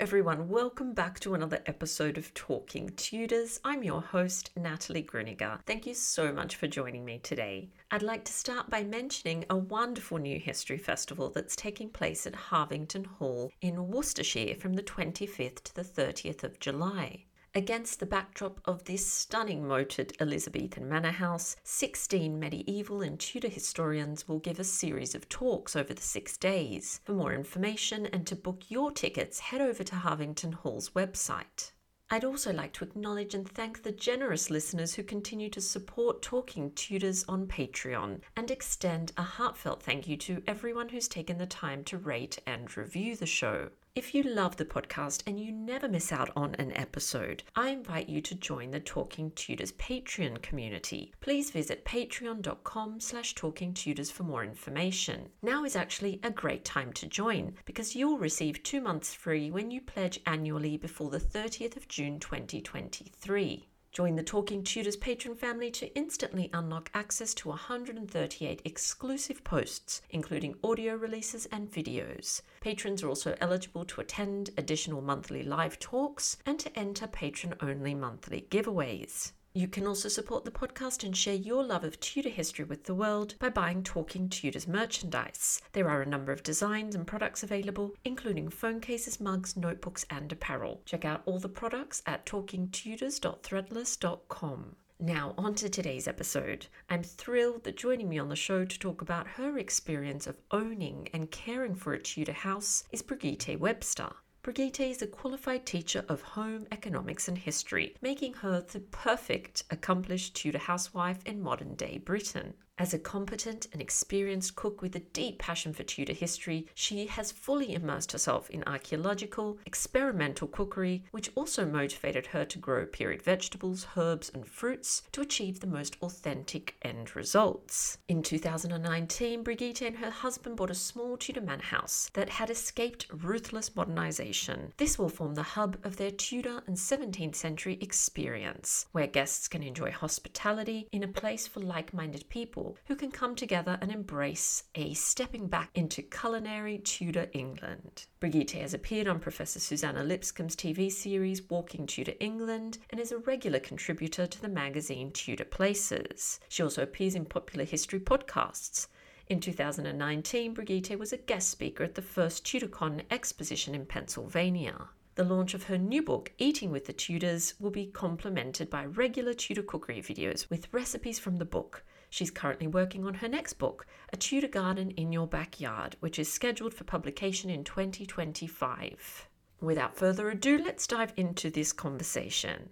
Everyone, welcome back to another episode of Talking Tudors. I'm your host, Natalie Grueninger. Thank you so much for joining me today. I'd like to start by mentioning a wonderful new history festival that's taking place at Harvington Hall in Worcestershire from the 25th to the 30th of July. Against the backdrop of this stunning moated Elizabethan manor house, 16 medieval and Tudor historians will give a series of talks over the 6 days. For more information and to book your tickets, head over to Harvington Hall's website. I'd also like to acknowledge and thank the generous listeners who continue to support Talking Tudors on Patreon and extend a heartfelt thank you to everyone who's taken the time to rate and review the show. If you love the podcast and you never miss out on an episode, I invite you to join the Talking Tudors Patreon community. Please visit patreon.com/talkingtudors for more information. Now is actually a great time to join because you'll receive 2 months free when you pledge annually before the 30th of June 2023. Join the Talking Tudors patron family to instantly unlock access to 138 exclusive posts, including audio releases and videos. Patrons are also eligible to attend additional monthly live talks and to enter patron-only monthly giveaways. You can also support the podcast and share your love of Tudor history with the world by buying Talking Tudors merchandise. There are a number of designs and products available, including phone cases, mugs, notebooks, and apparel. Check out all the products at talkingtudors.threadless.com. Now, on to today's episode. I'm thrilled that joining me on the show to talk about her experience of owning and caring for a Tudor house is Brigitte Webster. Brigitte is a qualified teacher of home economics and history, making her the perfect accomplished Tudor housewife in modern-day Britain. As a competent and experienced cook with a deep passion for Tudor history, she has fully immersed herself in archaeological, experimental cookery, which also motivated her to grow period vegetables, herbs, and fruits to achieve the most authentic end results. In 2019, Brigitte and her husband bought a small Tudor manor house that had escaped ruthless modernisation. This will form the hub of their Tudor and 17th century experience, where guests can enjoy hospitality in a place for like-minded people who can come together and embrace a stepping back into culinary Tudor England. Brigitte has appeared on Professor Susanna Lipscomb's TV series Walking Tudor England and is a regular contributor to the magazine Tudor Places. She also appears in popular history podcasts. In 2019, Brigitte was a guest speaker at the first TudorCon exposition in Pennsylvania. The launch of her new book, Eating with the Tudors, will be complemented by regular Tudor cookery videos with recipes from the book. She's currently working on her next book, A Tudor Garden in Your Backyard, which is scheduled for publication in 2025. Without further ado, let's dive into this conversation.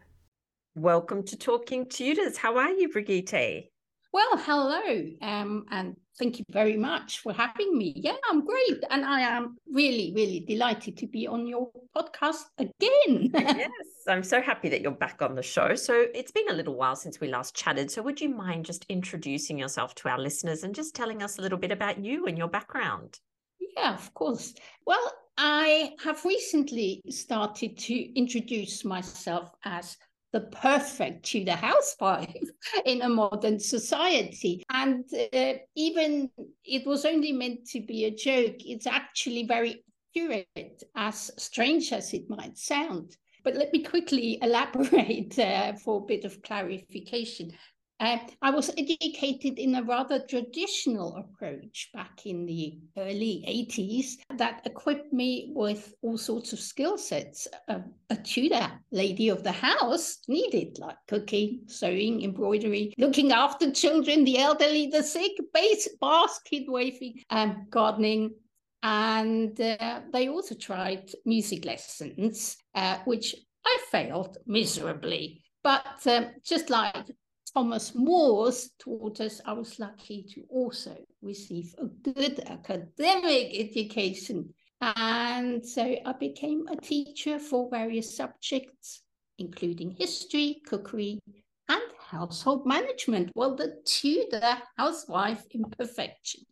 Welcome to Talking Tudors. How are you, Brigitte? Well, hello, and thank you very much for having me. Yeah, I'm great. And I am really, really delighted to be on your podcast again. Yes, I'm so happy that you're back on the show. So it's been a little while since we last chatted. So would you mind just introducing yourself to our listeners and just telling us a little bit about you and your background? Yeah, of course. Well, I have recently started to introduce myself as the perfect Tudor housewife in a modern society. And even it was only meant to be a joke, it's actually very accurate, as strange as it might sound. But let me quickly elaborate for a bit of clarification. I was educated in a rather traditional approach back in the early 80s that equipped me with all sorts of skill sets a Tudor lady of the house needed, like cooking, sewing, embroidery, looking after children, the elderly, the sick, basket weaving, gardening. And they also tried music lessons, which I failed miserably. But just like Thomas More's taught us, I was lucky to also receive a good academic education. And so I became a teacher for various subjects, including history, cookery, and household management. Well, the Tudor housewife in perfection.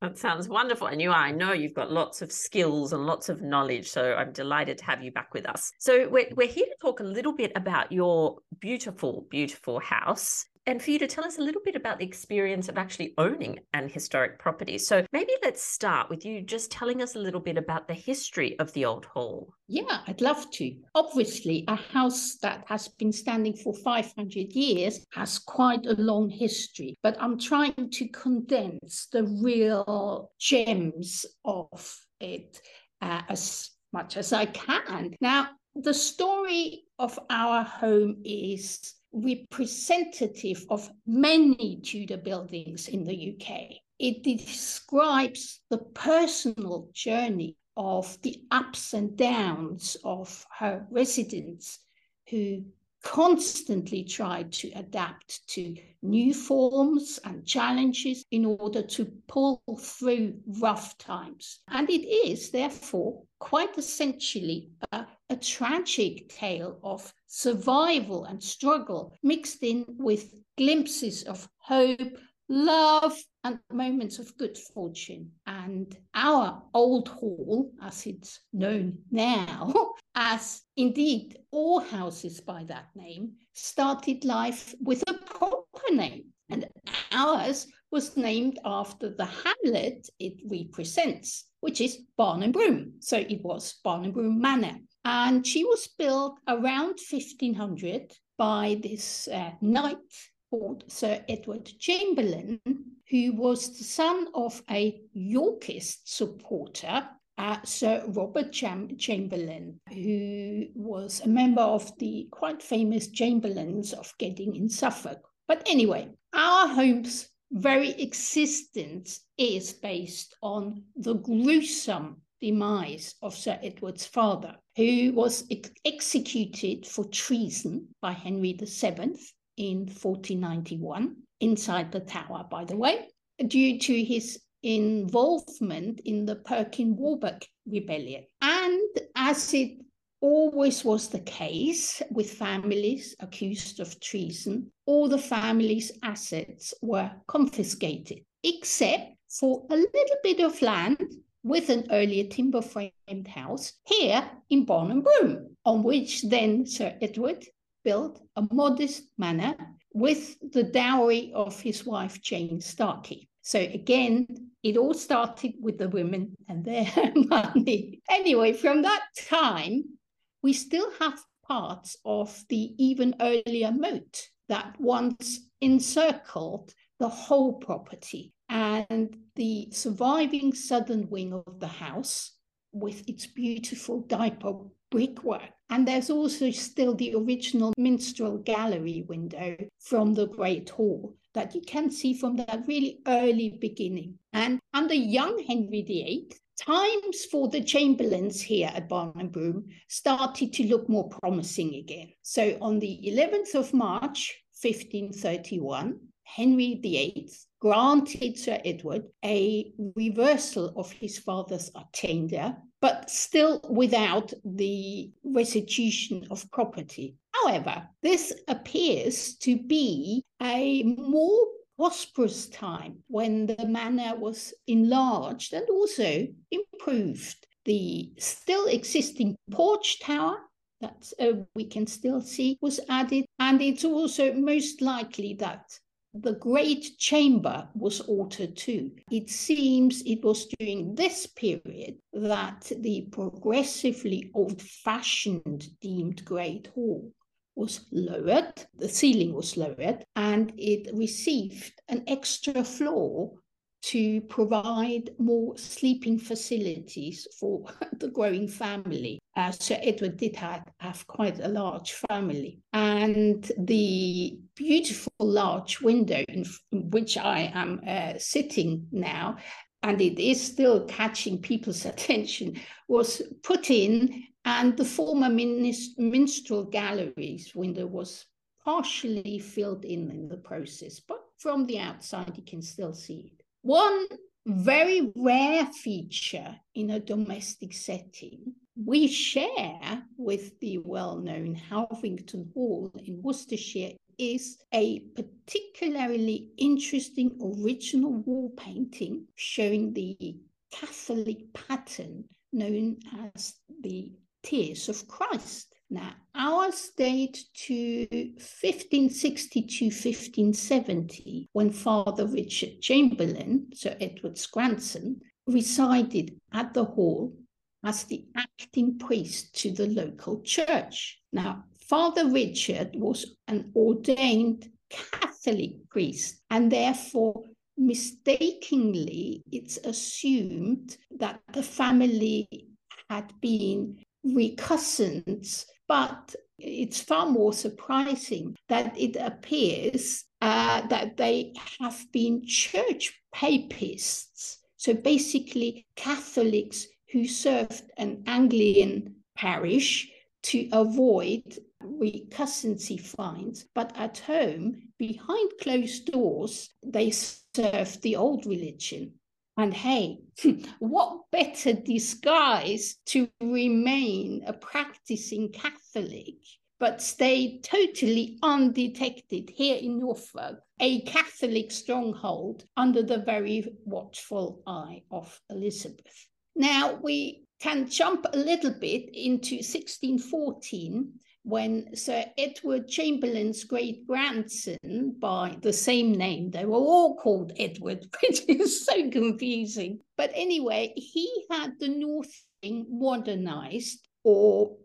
That sounds wonderful. And I know you've got lots of skills and lots of knowledge, so I'm delighted to have you back with us. So we're here to talk a little bit about your beautiful, beautiful house and for you to tell us a little bit about the experience of actually owning an historic property. So maybe let's start with you just telling us a little bit about the history of the Old Hall. Yeah, I'd love to. Obviously, a house that has been standing for 500 years has quite a long history, but I'm trying to condense the real gems of it as much as I can. Now, the story of our home is representative of many Tudor buildings in the UK. It describes the personal journey of the ups and downs of her residents who constantly tried to adapt to new forms and challenges in order to pull through rough times. And it is, therefore, quite essentially a tragic tale of survival and struggle mixed in with glimpses of hope, love, and moments of good fortune. And our Old Hall, as it's known now, as indeed all houses by that name, started life with a proper name. And ours was named after the hamlet it represents, which is Barnham Broom. So it was Barnham Broom Manor. And she was built around 1500 by this knight called Sir Edward Chamberlain, who was the son of a Yorkist supporter, Sir Robert Chamberlain, who was a member of the quite famous Chamberlains of Gedding in Suffolk. But anyway, our home's very existence is based on the gruesome demise of Sir Edward's father, who was executed for treason by Henry VII in 1491, inside the Tower, by the way, due to his involvement in the Perkin-Warburg rebellion. And as it always was the case with families accused of treason, all the family's assets were confiscated, except for a little bit of land with an earlier timber-framed house here in Barnham Broom, on which then Sir Edward built a modest manor with the dowry of his wife, Jane Starkey. So again, it all started with the women and their money. Anyway, from that time, we still have parts of the even earlier moat that once encircled the whole property. And the surviving southern wing of the house with its beautiful diaper brickwork. And there's also still the original minstrel gallery window from the Great Hall that you can see from that really early beginning. And under young Henry VIII, times for the Chamberlains here at Barnham Broom started to look more promising again. So on the 11th of March, 1531, Henry VIII granted Sir Edward a reversal of his father's attainder, but still without the restitution of property. However, this appears to be a more prosperous time when the manor was enlarged and also improved. The still existing porch tower that we can still see was added, and it's also most likely that the great chamber was altered too. It seems it was during this period that the progressively old-fashioned deemed Great Hall was lowered, the ceiling was lowered, and it received an extra floor to provide more sleeping facilities for the growing family. Sir Edward did have quite a large family. And the beautiful large window in which I am sitting now, and it is still catching people's attention, was put in, and the former minstrel galleries window was partially filled in the process, but from the outside you can still see it. One very rare feature in a domestic setting we share with the well-known Harvington Hall in Worcestershire is a particularly interesting original wall painting showing the Catholic pattern known as the Tears of Christ. Now, ours date to 1560 to 1570, when Father Richard Chamberlain, Sir Edward's grandson, resided at the hall as the acting priest to the local church. Now, Father Richard was an ordained Catholic priest, and therefore mistakenly it's assumed that the family had been recousins. But it's far more surprising that it appears that they have been church papists, so basically Catholics who served an Anglican parish to avoid recusancy fines. But at home, behind closed doors, they served the old religion. And hey, what better disguise to remain a practicing Catholic, but stay totally undetected here in Norfolk, a Catholic stronghold under the very watchful eye of Elizabeth. Now, we can jump a little bit into 1614, when Sir Edward Chamberlain's great-grandson, by the same name, they were all called Edward, which is so confusing. But anyway, he had the Northing modernized or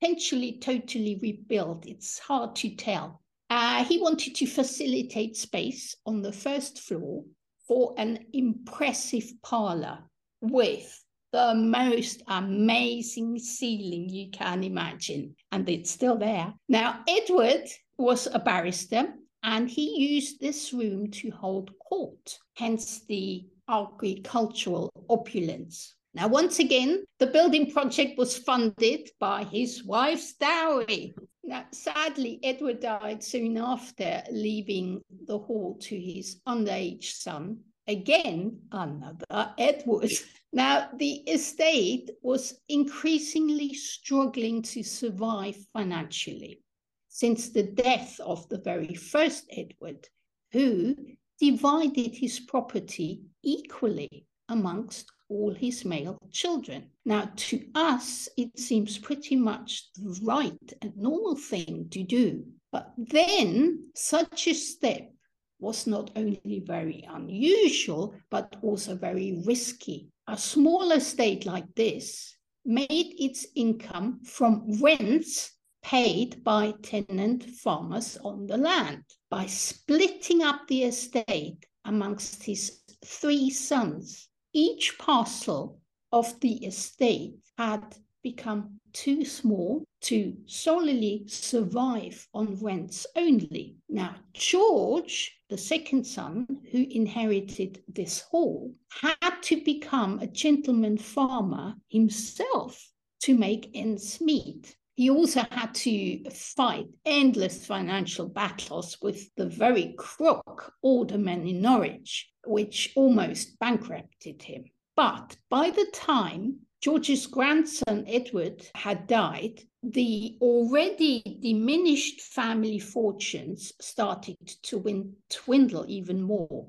potentially totally rebuilt. It's hard to tell. He wanted to facilitate space on the first floor for an impressive parlor with the most amazing ceiling you can imagine, and it's still there. Now, Edward was a barrister, and he used this room to hold court, hence the agricultural opulence. Now, once again, the building project was funded by his wife's dowry. Now, sadly, Edward died soon after, leaving the hall to his underage son, again, another Edward. Now, the estate was increasingly struggling to survive financially since the death of the very first Edward, who divided his property equally amongst all his male children. Now, to us, it seems pretty much the right and normal thing to do. But then such a step was not only very unusual, but also very risky. A small estate like this made its income from rents paid by tenant farmers on the land. By splitting up the estate amongst his three sons, each parcel of the estate had become too small to solely survive on rents only. Now, George, the second son, who inherited this hall, had to become a gentleman farmer himself to make ends meet. He also had to fight endless financial battles with the very crook alderman in Norwich, which almost bankrupted him. But by the time George's grandson Edward had died, the already diminished family fortunes started to dwindle even more.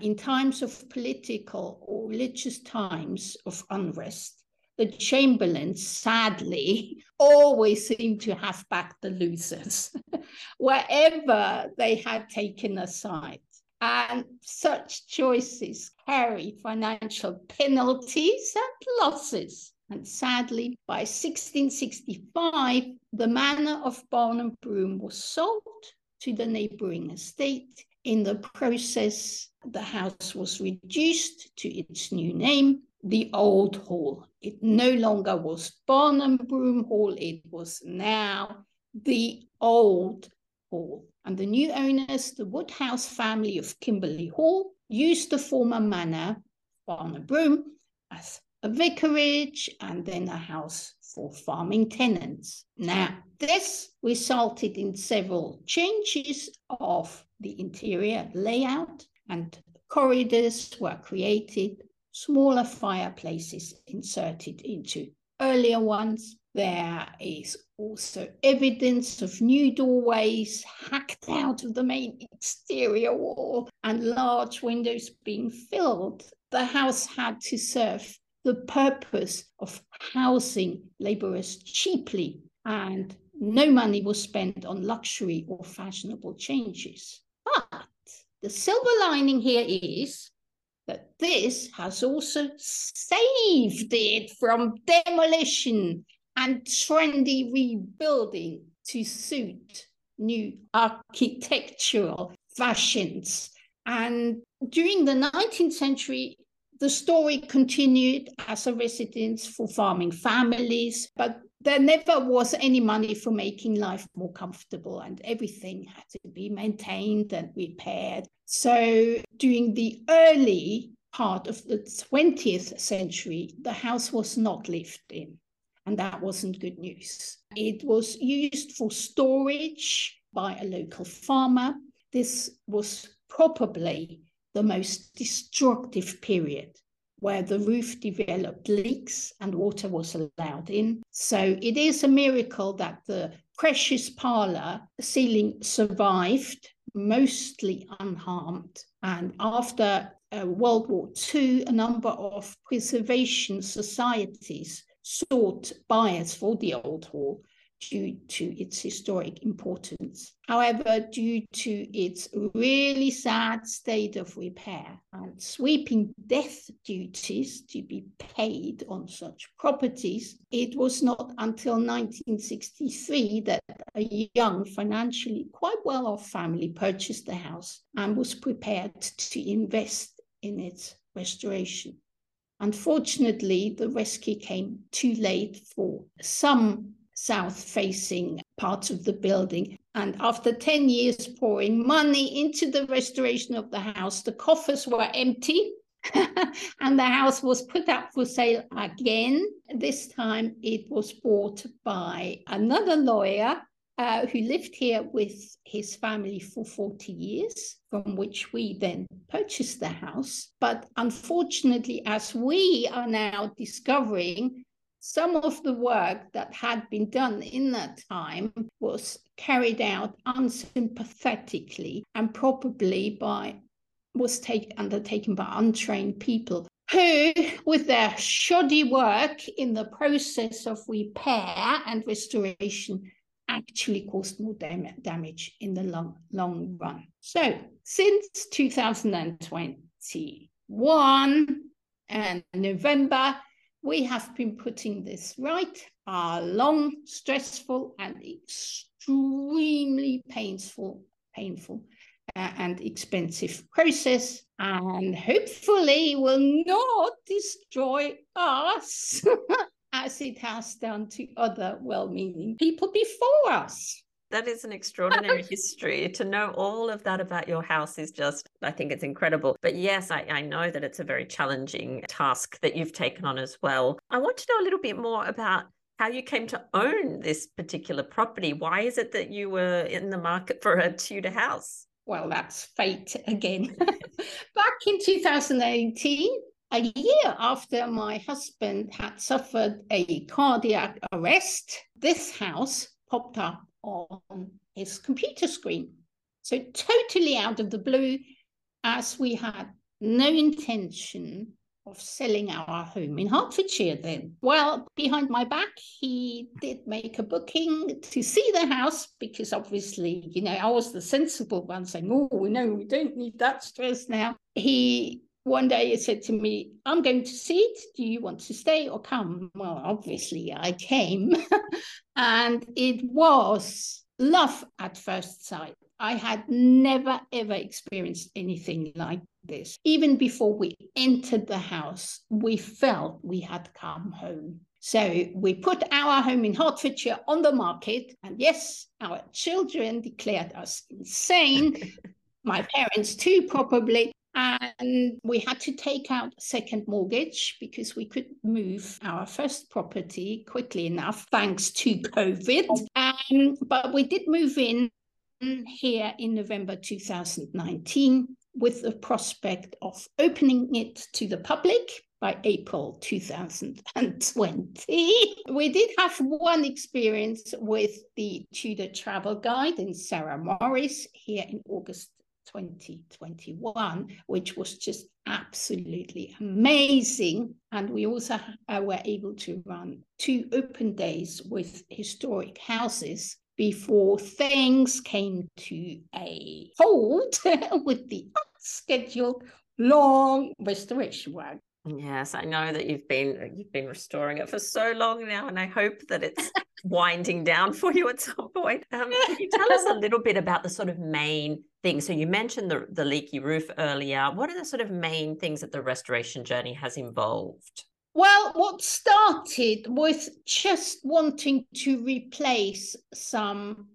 In times of political or religious times of unrest, the Chamberlains sadly always seemed to have backed the losers wherever they had taken a side. And such choices carry financial penalties and losses. And sadly, by 1665, the manor of Barnham Broom was sold to the neighbouring estate. In the process, the house was reduced to its new name, the Old Hall. It no longer was Barnham Broom Hall, it was now the Old Hall. And the new owners, the Woodhouse family of Kimberley Hall, used the former manor, Barnham Broom, as a vicarage and then a house for farming tenants. Now, this resulted in several changes of the interior layout, and corridors were created, smaller fireplaces inserted into earlier ones. There is also evidence of new doorways hacked out of the main exterior wall and large windows being filled. The house had to serve the purpose of housing labourers cheaply, and no money was spent on luxury or fashionable changes. But the silver lining here is that this has also saved it from demolition and trendy rebuilding to suit new architectural fashions. And during the 19th century, the story continued as a residence for farming families, but there never was any money for making life more comfortable, and everything had to be maintained and repaired. So during the early part of the 20th century, the house was not lived in, and that wasn't good news. It was used for storage by a local farmer. This was probably the most destructive period, where the roof developed leaks and water was allowed in. So it is a miracle that the precious parlour ceiling survived, mostly unharmed. And after World War II, a number of preservation societies sought buyers for the Old Hall due to its historic importance. However, due to its really sad state of repair and sweeping death duties to be paid on such properties, it was not until 1963 that a young, financially quite well-off family purchased the house and was prepared to invest in its restoration. Unfortunately, the rescue came too late for some south-facing parts of the building. And after 10 years pouring money into the restoration of the house, the coffers were empty and the house was put up for sale again. This time it was bought by another lawyer who lived here with his family for 40 years, from which we then purchased the house. But unfortunately, as we are now discovering, some of the work that had been done in that time was carried out unsympathetically and probably undertaken by untrained people who, with their shoddy work in the process of repair and restoration, actually caused more damage in the long run. So since 2021 and November, we have been putting this right, our long, stressful and extremely painful and expensive process, and hopefully will not destroy us as it has done to other well-meaning people before us. That is an extraordinary history. To know all of that about your house is just, I think it's incredible. But yes, I know that it's a very challenging task that you've taken on as well. I want to know a little bit more about how you came to own this particular property. Why is it that you were in the market for a Tudor house? Well, that's fate again. Back in 2018, a year after my husband had suffered a cardiac arrest, this house popped up on his computer screen. So totally out of the blue, as we had no intention of selling our home in Hertfordshire then. Well, behind my back, he did make a booking to see the house, because obviously, I was the sensible one saying, oh, no, we don't need that stress now. He one day he said to me, "I'm going to see it. Do you want to stay or come?" Well, obviously I came. And it was love at first sight. I had never, ever experienced anything like this. Even before we entered the house, we felt we had come home. So we put our home in Hertfordshire on the market. And yes, our children declared us insane. My parents too, probably. And we had to take out a second mortgage because we couldn't move our first property quickly enough, thanks to COVID. But we did move in here in November 2019 with the prospect of opening it to the public by April 2020. We did have one experience with the Tudor Travel Guide in Sarah Morris here in August 2021, which was just absolutely amazing. And we also were able to run two open days with historic houses before things came to a halt with the unscheduled long restoration work. Yes, I know that you've been restoring it for so long now, and I hope that it's winding down for you at some point. Can you tell us a little bit about the sort of main things? So you mentioned the leaky roof earlier. What are the sort of main things that the restoration journey has involved? Well, what started with just wanting to replace some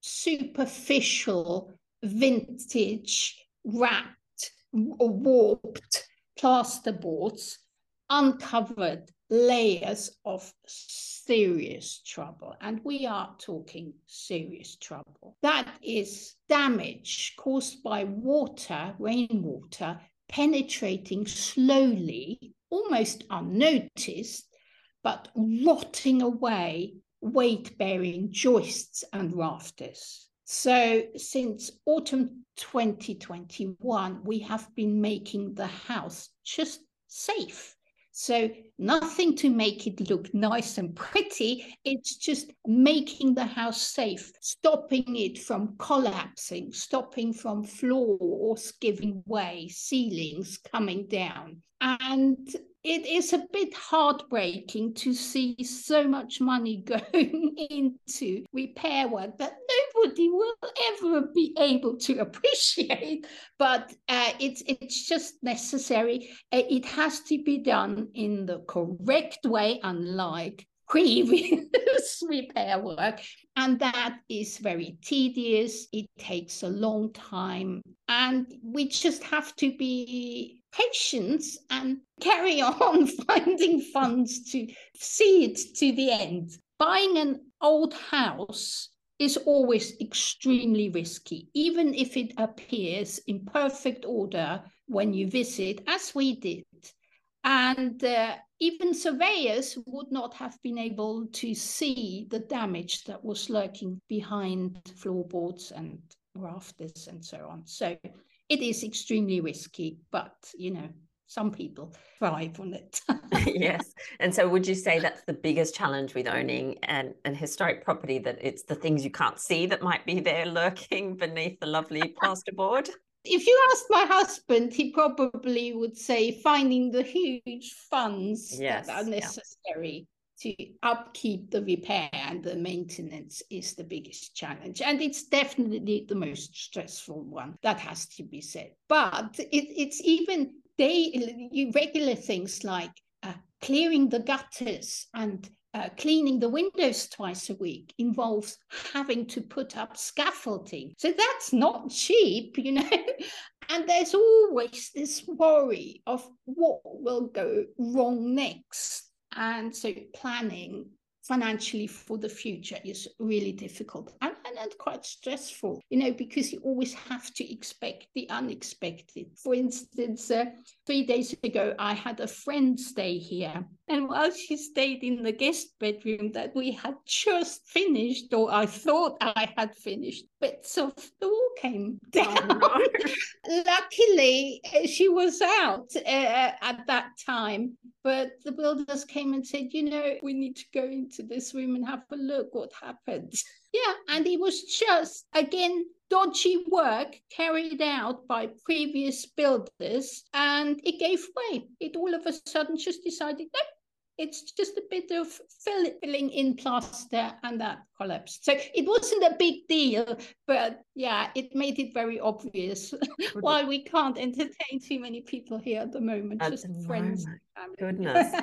superficial vintage wrapped or warped plasterboards uncovered layers of serious trouble. And we are talking serious trouble. That is damage caused by water, rainwater, penetrating slowly, almost unnoticed, but rotting away weight-bearing joists and rafters. So since autumn 2021, we have been making the house just safe. So nothing to make it look nice and pretty. It's just making the house safe, stopping it from collapsing, stopping from floors giving way, ceilings coming down. And it is a bit heartbreaking to see so much money going into repair work that nobody will ever be able to appreciate, but it's just necessary. It has to be done in the correct way, unlike previous repair work. And that is very tedious. It takes a long time. And we just have to be patient and carry on finding funds to see it to the end. Buying an old house is always extremely risky, even if it appears in perfect order when you visit, as we did. And even surveyors would not have been able to see the damage that was lurking behind floorboards and rafters and so on. So it is extremely risky, but, you know, some people thrive on it. Yes. And so would you say that's the biggest challenge with owning an historic property, that it's the things you can't see that might be there lurking beneath the lovely plasterboard? If you asked my husband, he probably would say finding the huge funds that are necessary to upkeep the repair and the maintenance is the biggest challenge. And it's definitely the most stressful one. That has to be said. But it's even regular things like clearing the gutters and cleaning the windows twice a week involves having to put up scaffolding. So that's not cheap, you know. And there's always this worry of what will go wrong next. And so planning financially for the future is really difficult and quite stressful, you know, because you always have to expect the unexpected. For instance, 3 days ago, I had a friend stay here. And while she stayed in the guest bedroom that we had just finished, or I thought I had finished, bits of the wall came down. Oh, no. Luckily, she was out at that time. But the builders came and said, you know, we need to go into this room and have a look what happened. Yeah, and it was just, again, dodgy work carried out by previous builders, and it gave way. It all of a sudden just decided, no, it's just a bit of filling in plaster, and that collapsed. So it wasn't a big deal, but yeah, it made it very obvious. While we can't entertain too many people here at the moment, at just the friends. Moment. Goodness.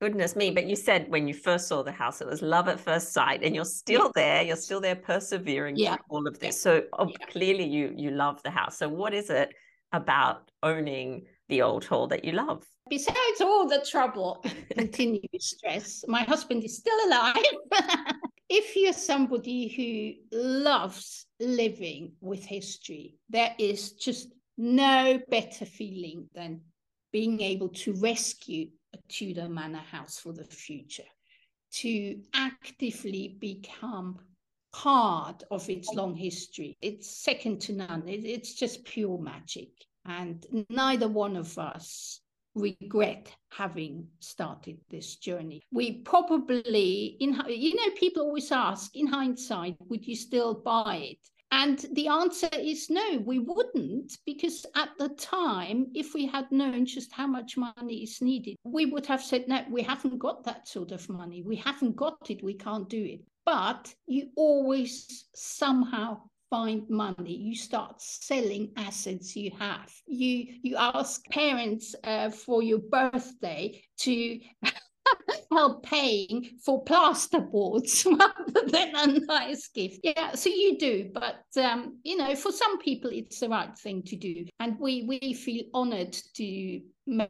Goodness me. But you said when you first saw the house, it was love at first sight, and you're still there. You're still there persevering through all of this. So clearly you love the house. So what is it about owning the old hall that you love? Besides all the trouble and continued stress, my husband is still alive. If you're somebody who loves living with history, there is just no better feeling than being able to rescue a Tudor manor house for the future, to actively become part of its long history. It's second to none. It's just pure magic. And neither one of us regret having started this journey. We probably, people always ask, in hindsight, would you still buy it? And the answer is no, we wouldn't, because at the time, if we had known just how much money is needed, we would have said, no, we haven't got that sort of money. We haven't got it. We can't do it. But you always somehow find money. You start selling assets you have. You ask parents for your birthday to help paying for plasterboards rather than a nice gift. Yeah, so you do. But, for some people, it's the right thing to do. And we feel honoured to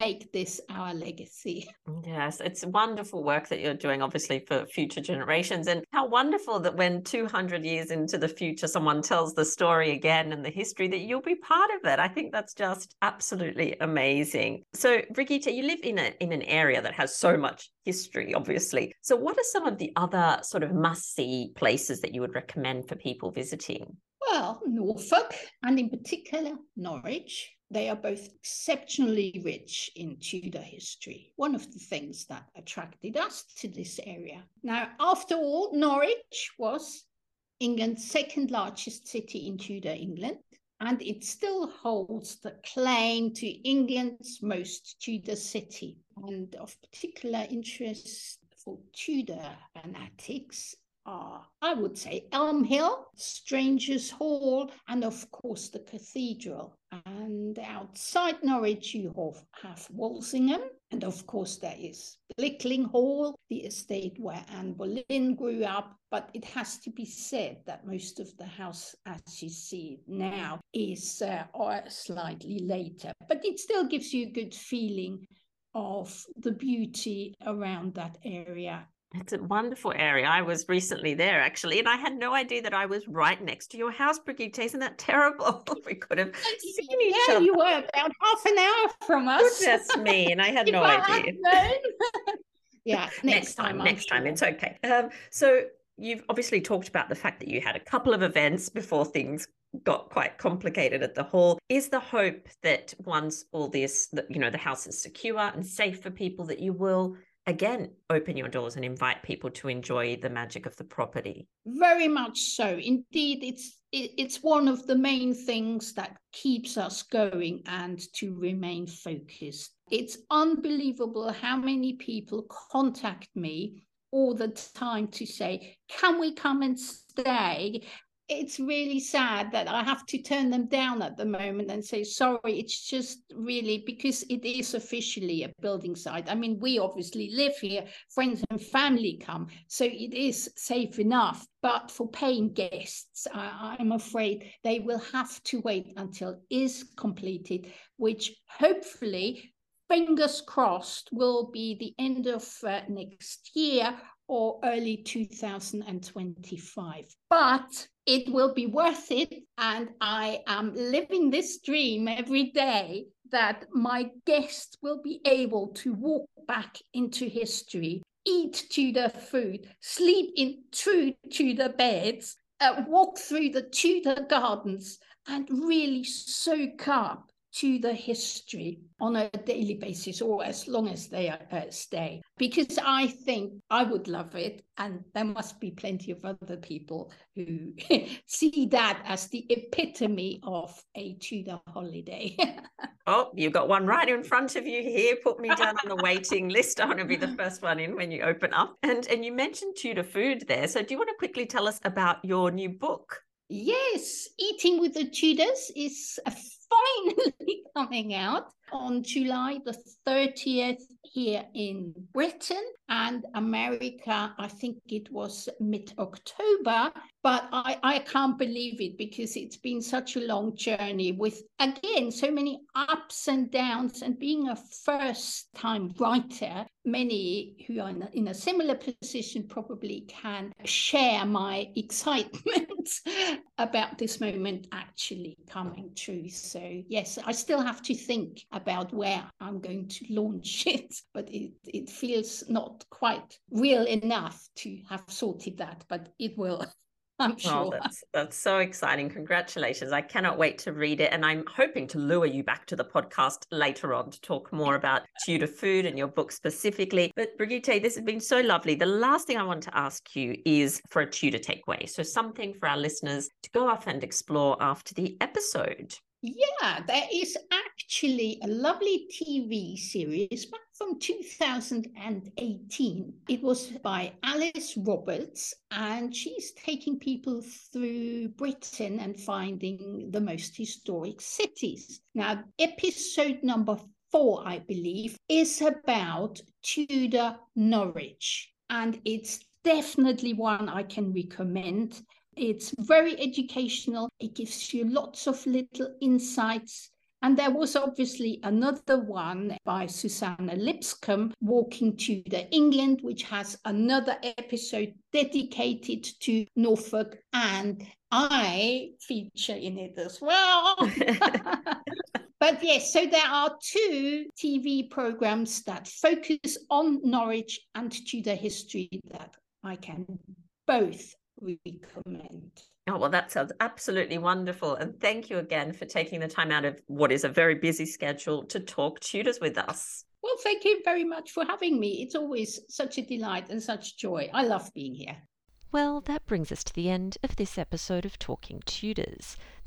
make this our legacy. Yes, it's wonderful work that you're doing, obviously, for future generations. And how wonderful that when 200 years into the future, someone tells the story again and the history, that you'll be part of it. I think that's just absolutely amazing. So, Brigitte, you live in an area that has so much history, obviously. So what are some of the other sort of must-see places that you would recommend for people visiting? Well, Norfolk, and in particular Norwich. They are both exceptionally rich in Tudor history, one of the things that attracted us to this area. Now, after all, Norwich was England's second largest city in Tudor England, and it still holds the claim to England's most Tudor city. And of particular interest for Tudor fanatics are, I would say, Elm Hill, Strangers' Hall, and of course the cathedral. And outside Norwich, you have Walsingham, and of course there is Blickling Hall, the estate where Anne Boleyn grew up. But it has to be said that most of the house, as you see it now, is slightly later. But it still gives you a good feeling of the beauty around that area. It's a wonderful area. I was recently there, actually, and I had no idea that I was right next to your house, Brigitte. Isn't that terrible? We could have seen each other. Yeah, you were about half an hour from us. Goodness me, and I had no idea. Yeah, next time, it's okay. So you've obviously talked about the fact that you had a couple of events before things got quite complicated at the hall. Is the hope that once all this, the house is secure and safe for people, that you will again open your doors and invite people to enjoy the magic of the property? Very much so. Indeed, it's one of the main things that keeps us going and to remain focused. It's unbelievable how many people contact me all the time to say, can we come and stay? It's really sad that I have to turn them down at the moment and say, sorry, it's just really, because it is officially a building site. I mean, we obviously live here, friends and family come, so it is safe enough. But for paying guests, I'm afraid they will have to wait until it is completed, which hopefully, fingers crossed, will be the end of next year or early 2025. But it will be worth it. And I am living this dream every day that my guests will be able to walk back into history, eat Tudor food, sleep in true Tudor beds, walk through the Tudor gardens, and really soak up Tudor history on a daily basis, or as long as they stay, because I think I would love it, and there must be plenty of other people who see that as the epitome of a Tudor holiday. Oh, you've got one right in front of you here. Put me down on the waiting list. I want to be the first one in when you open up. And you mentioned Tudor food there, so do you want to quickly tell us about your new book? Yes, Eating with the Tudors is finally coming out on July the 30th here in Britain, and America, I think it was mid-October, but I can't believe it because it's been such a long journey with, again, so many ups and downs, and being a first-time writer, many who are in a similar position probably can share my excitement about this moment actually coming true. So yes, I still have to think about where I'm going to launch it, but it feels not quite real enough to have sorted that, but it will, I'm sure. Oh, that's so exciting. Congratulations. I cannot wait to read it. And I'm hoping to lure you back to the podcast later on to talk more about Tudor food and your book specifically. But Brigitte, this has been so lovely. The last thing I want to ask you is for a Tudor takeaway. So something for our listeners to go off and explore after the episode. Yeah, there is actually a lovely TV series back from 2018. It was by Alice Roberts, and she's taking people through Britain and finding the most historic cities. Now, episode number 4, I believe, is about Tudor Norwich, and it's definitely one I can recommend. It's very educational. It gives you lots of little insights. And there was obviously another one by Susanna Lipscomb, Walking Tudor England, which has another episode dedicated to Norfolk, and I feature in it as well. But yes, so there are 2 TV programs that focus on Norwich and Tudor history that I can both recommend. Oh, well, that sounds absolutely wonderful. And thank you again for taking the time out of what is a very busy schedule to talk Tudors with us. Well, thank you very much for having me. It's always such a delight and such joy. I love being here. Well, that brings us to the end of this episode of Talking Tudors.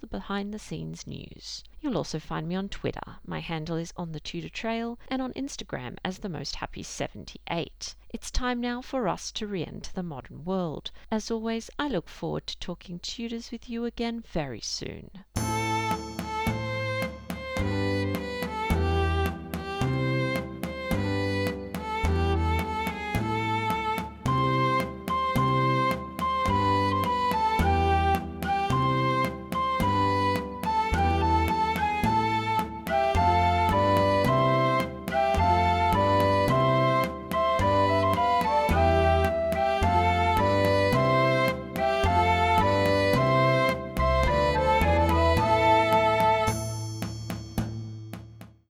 the behind-the-scenes news. You'll also find me on Twitter. My handle is on the Tudor Trail, and on Instagram as the Most Happy 78. It's time now for us to re-enter the modern world. As always, I look forward to talking Tudors with you again very soon.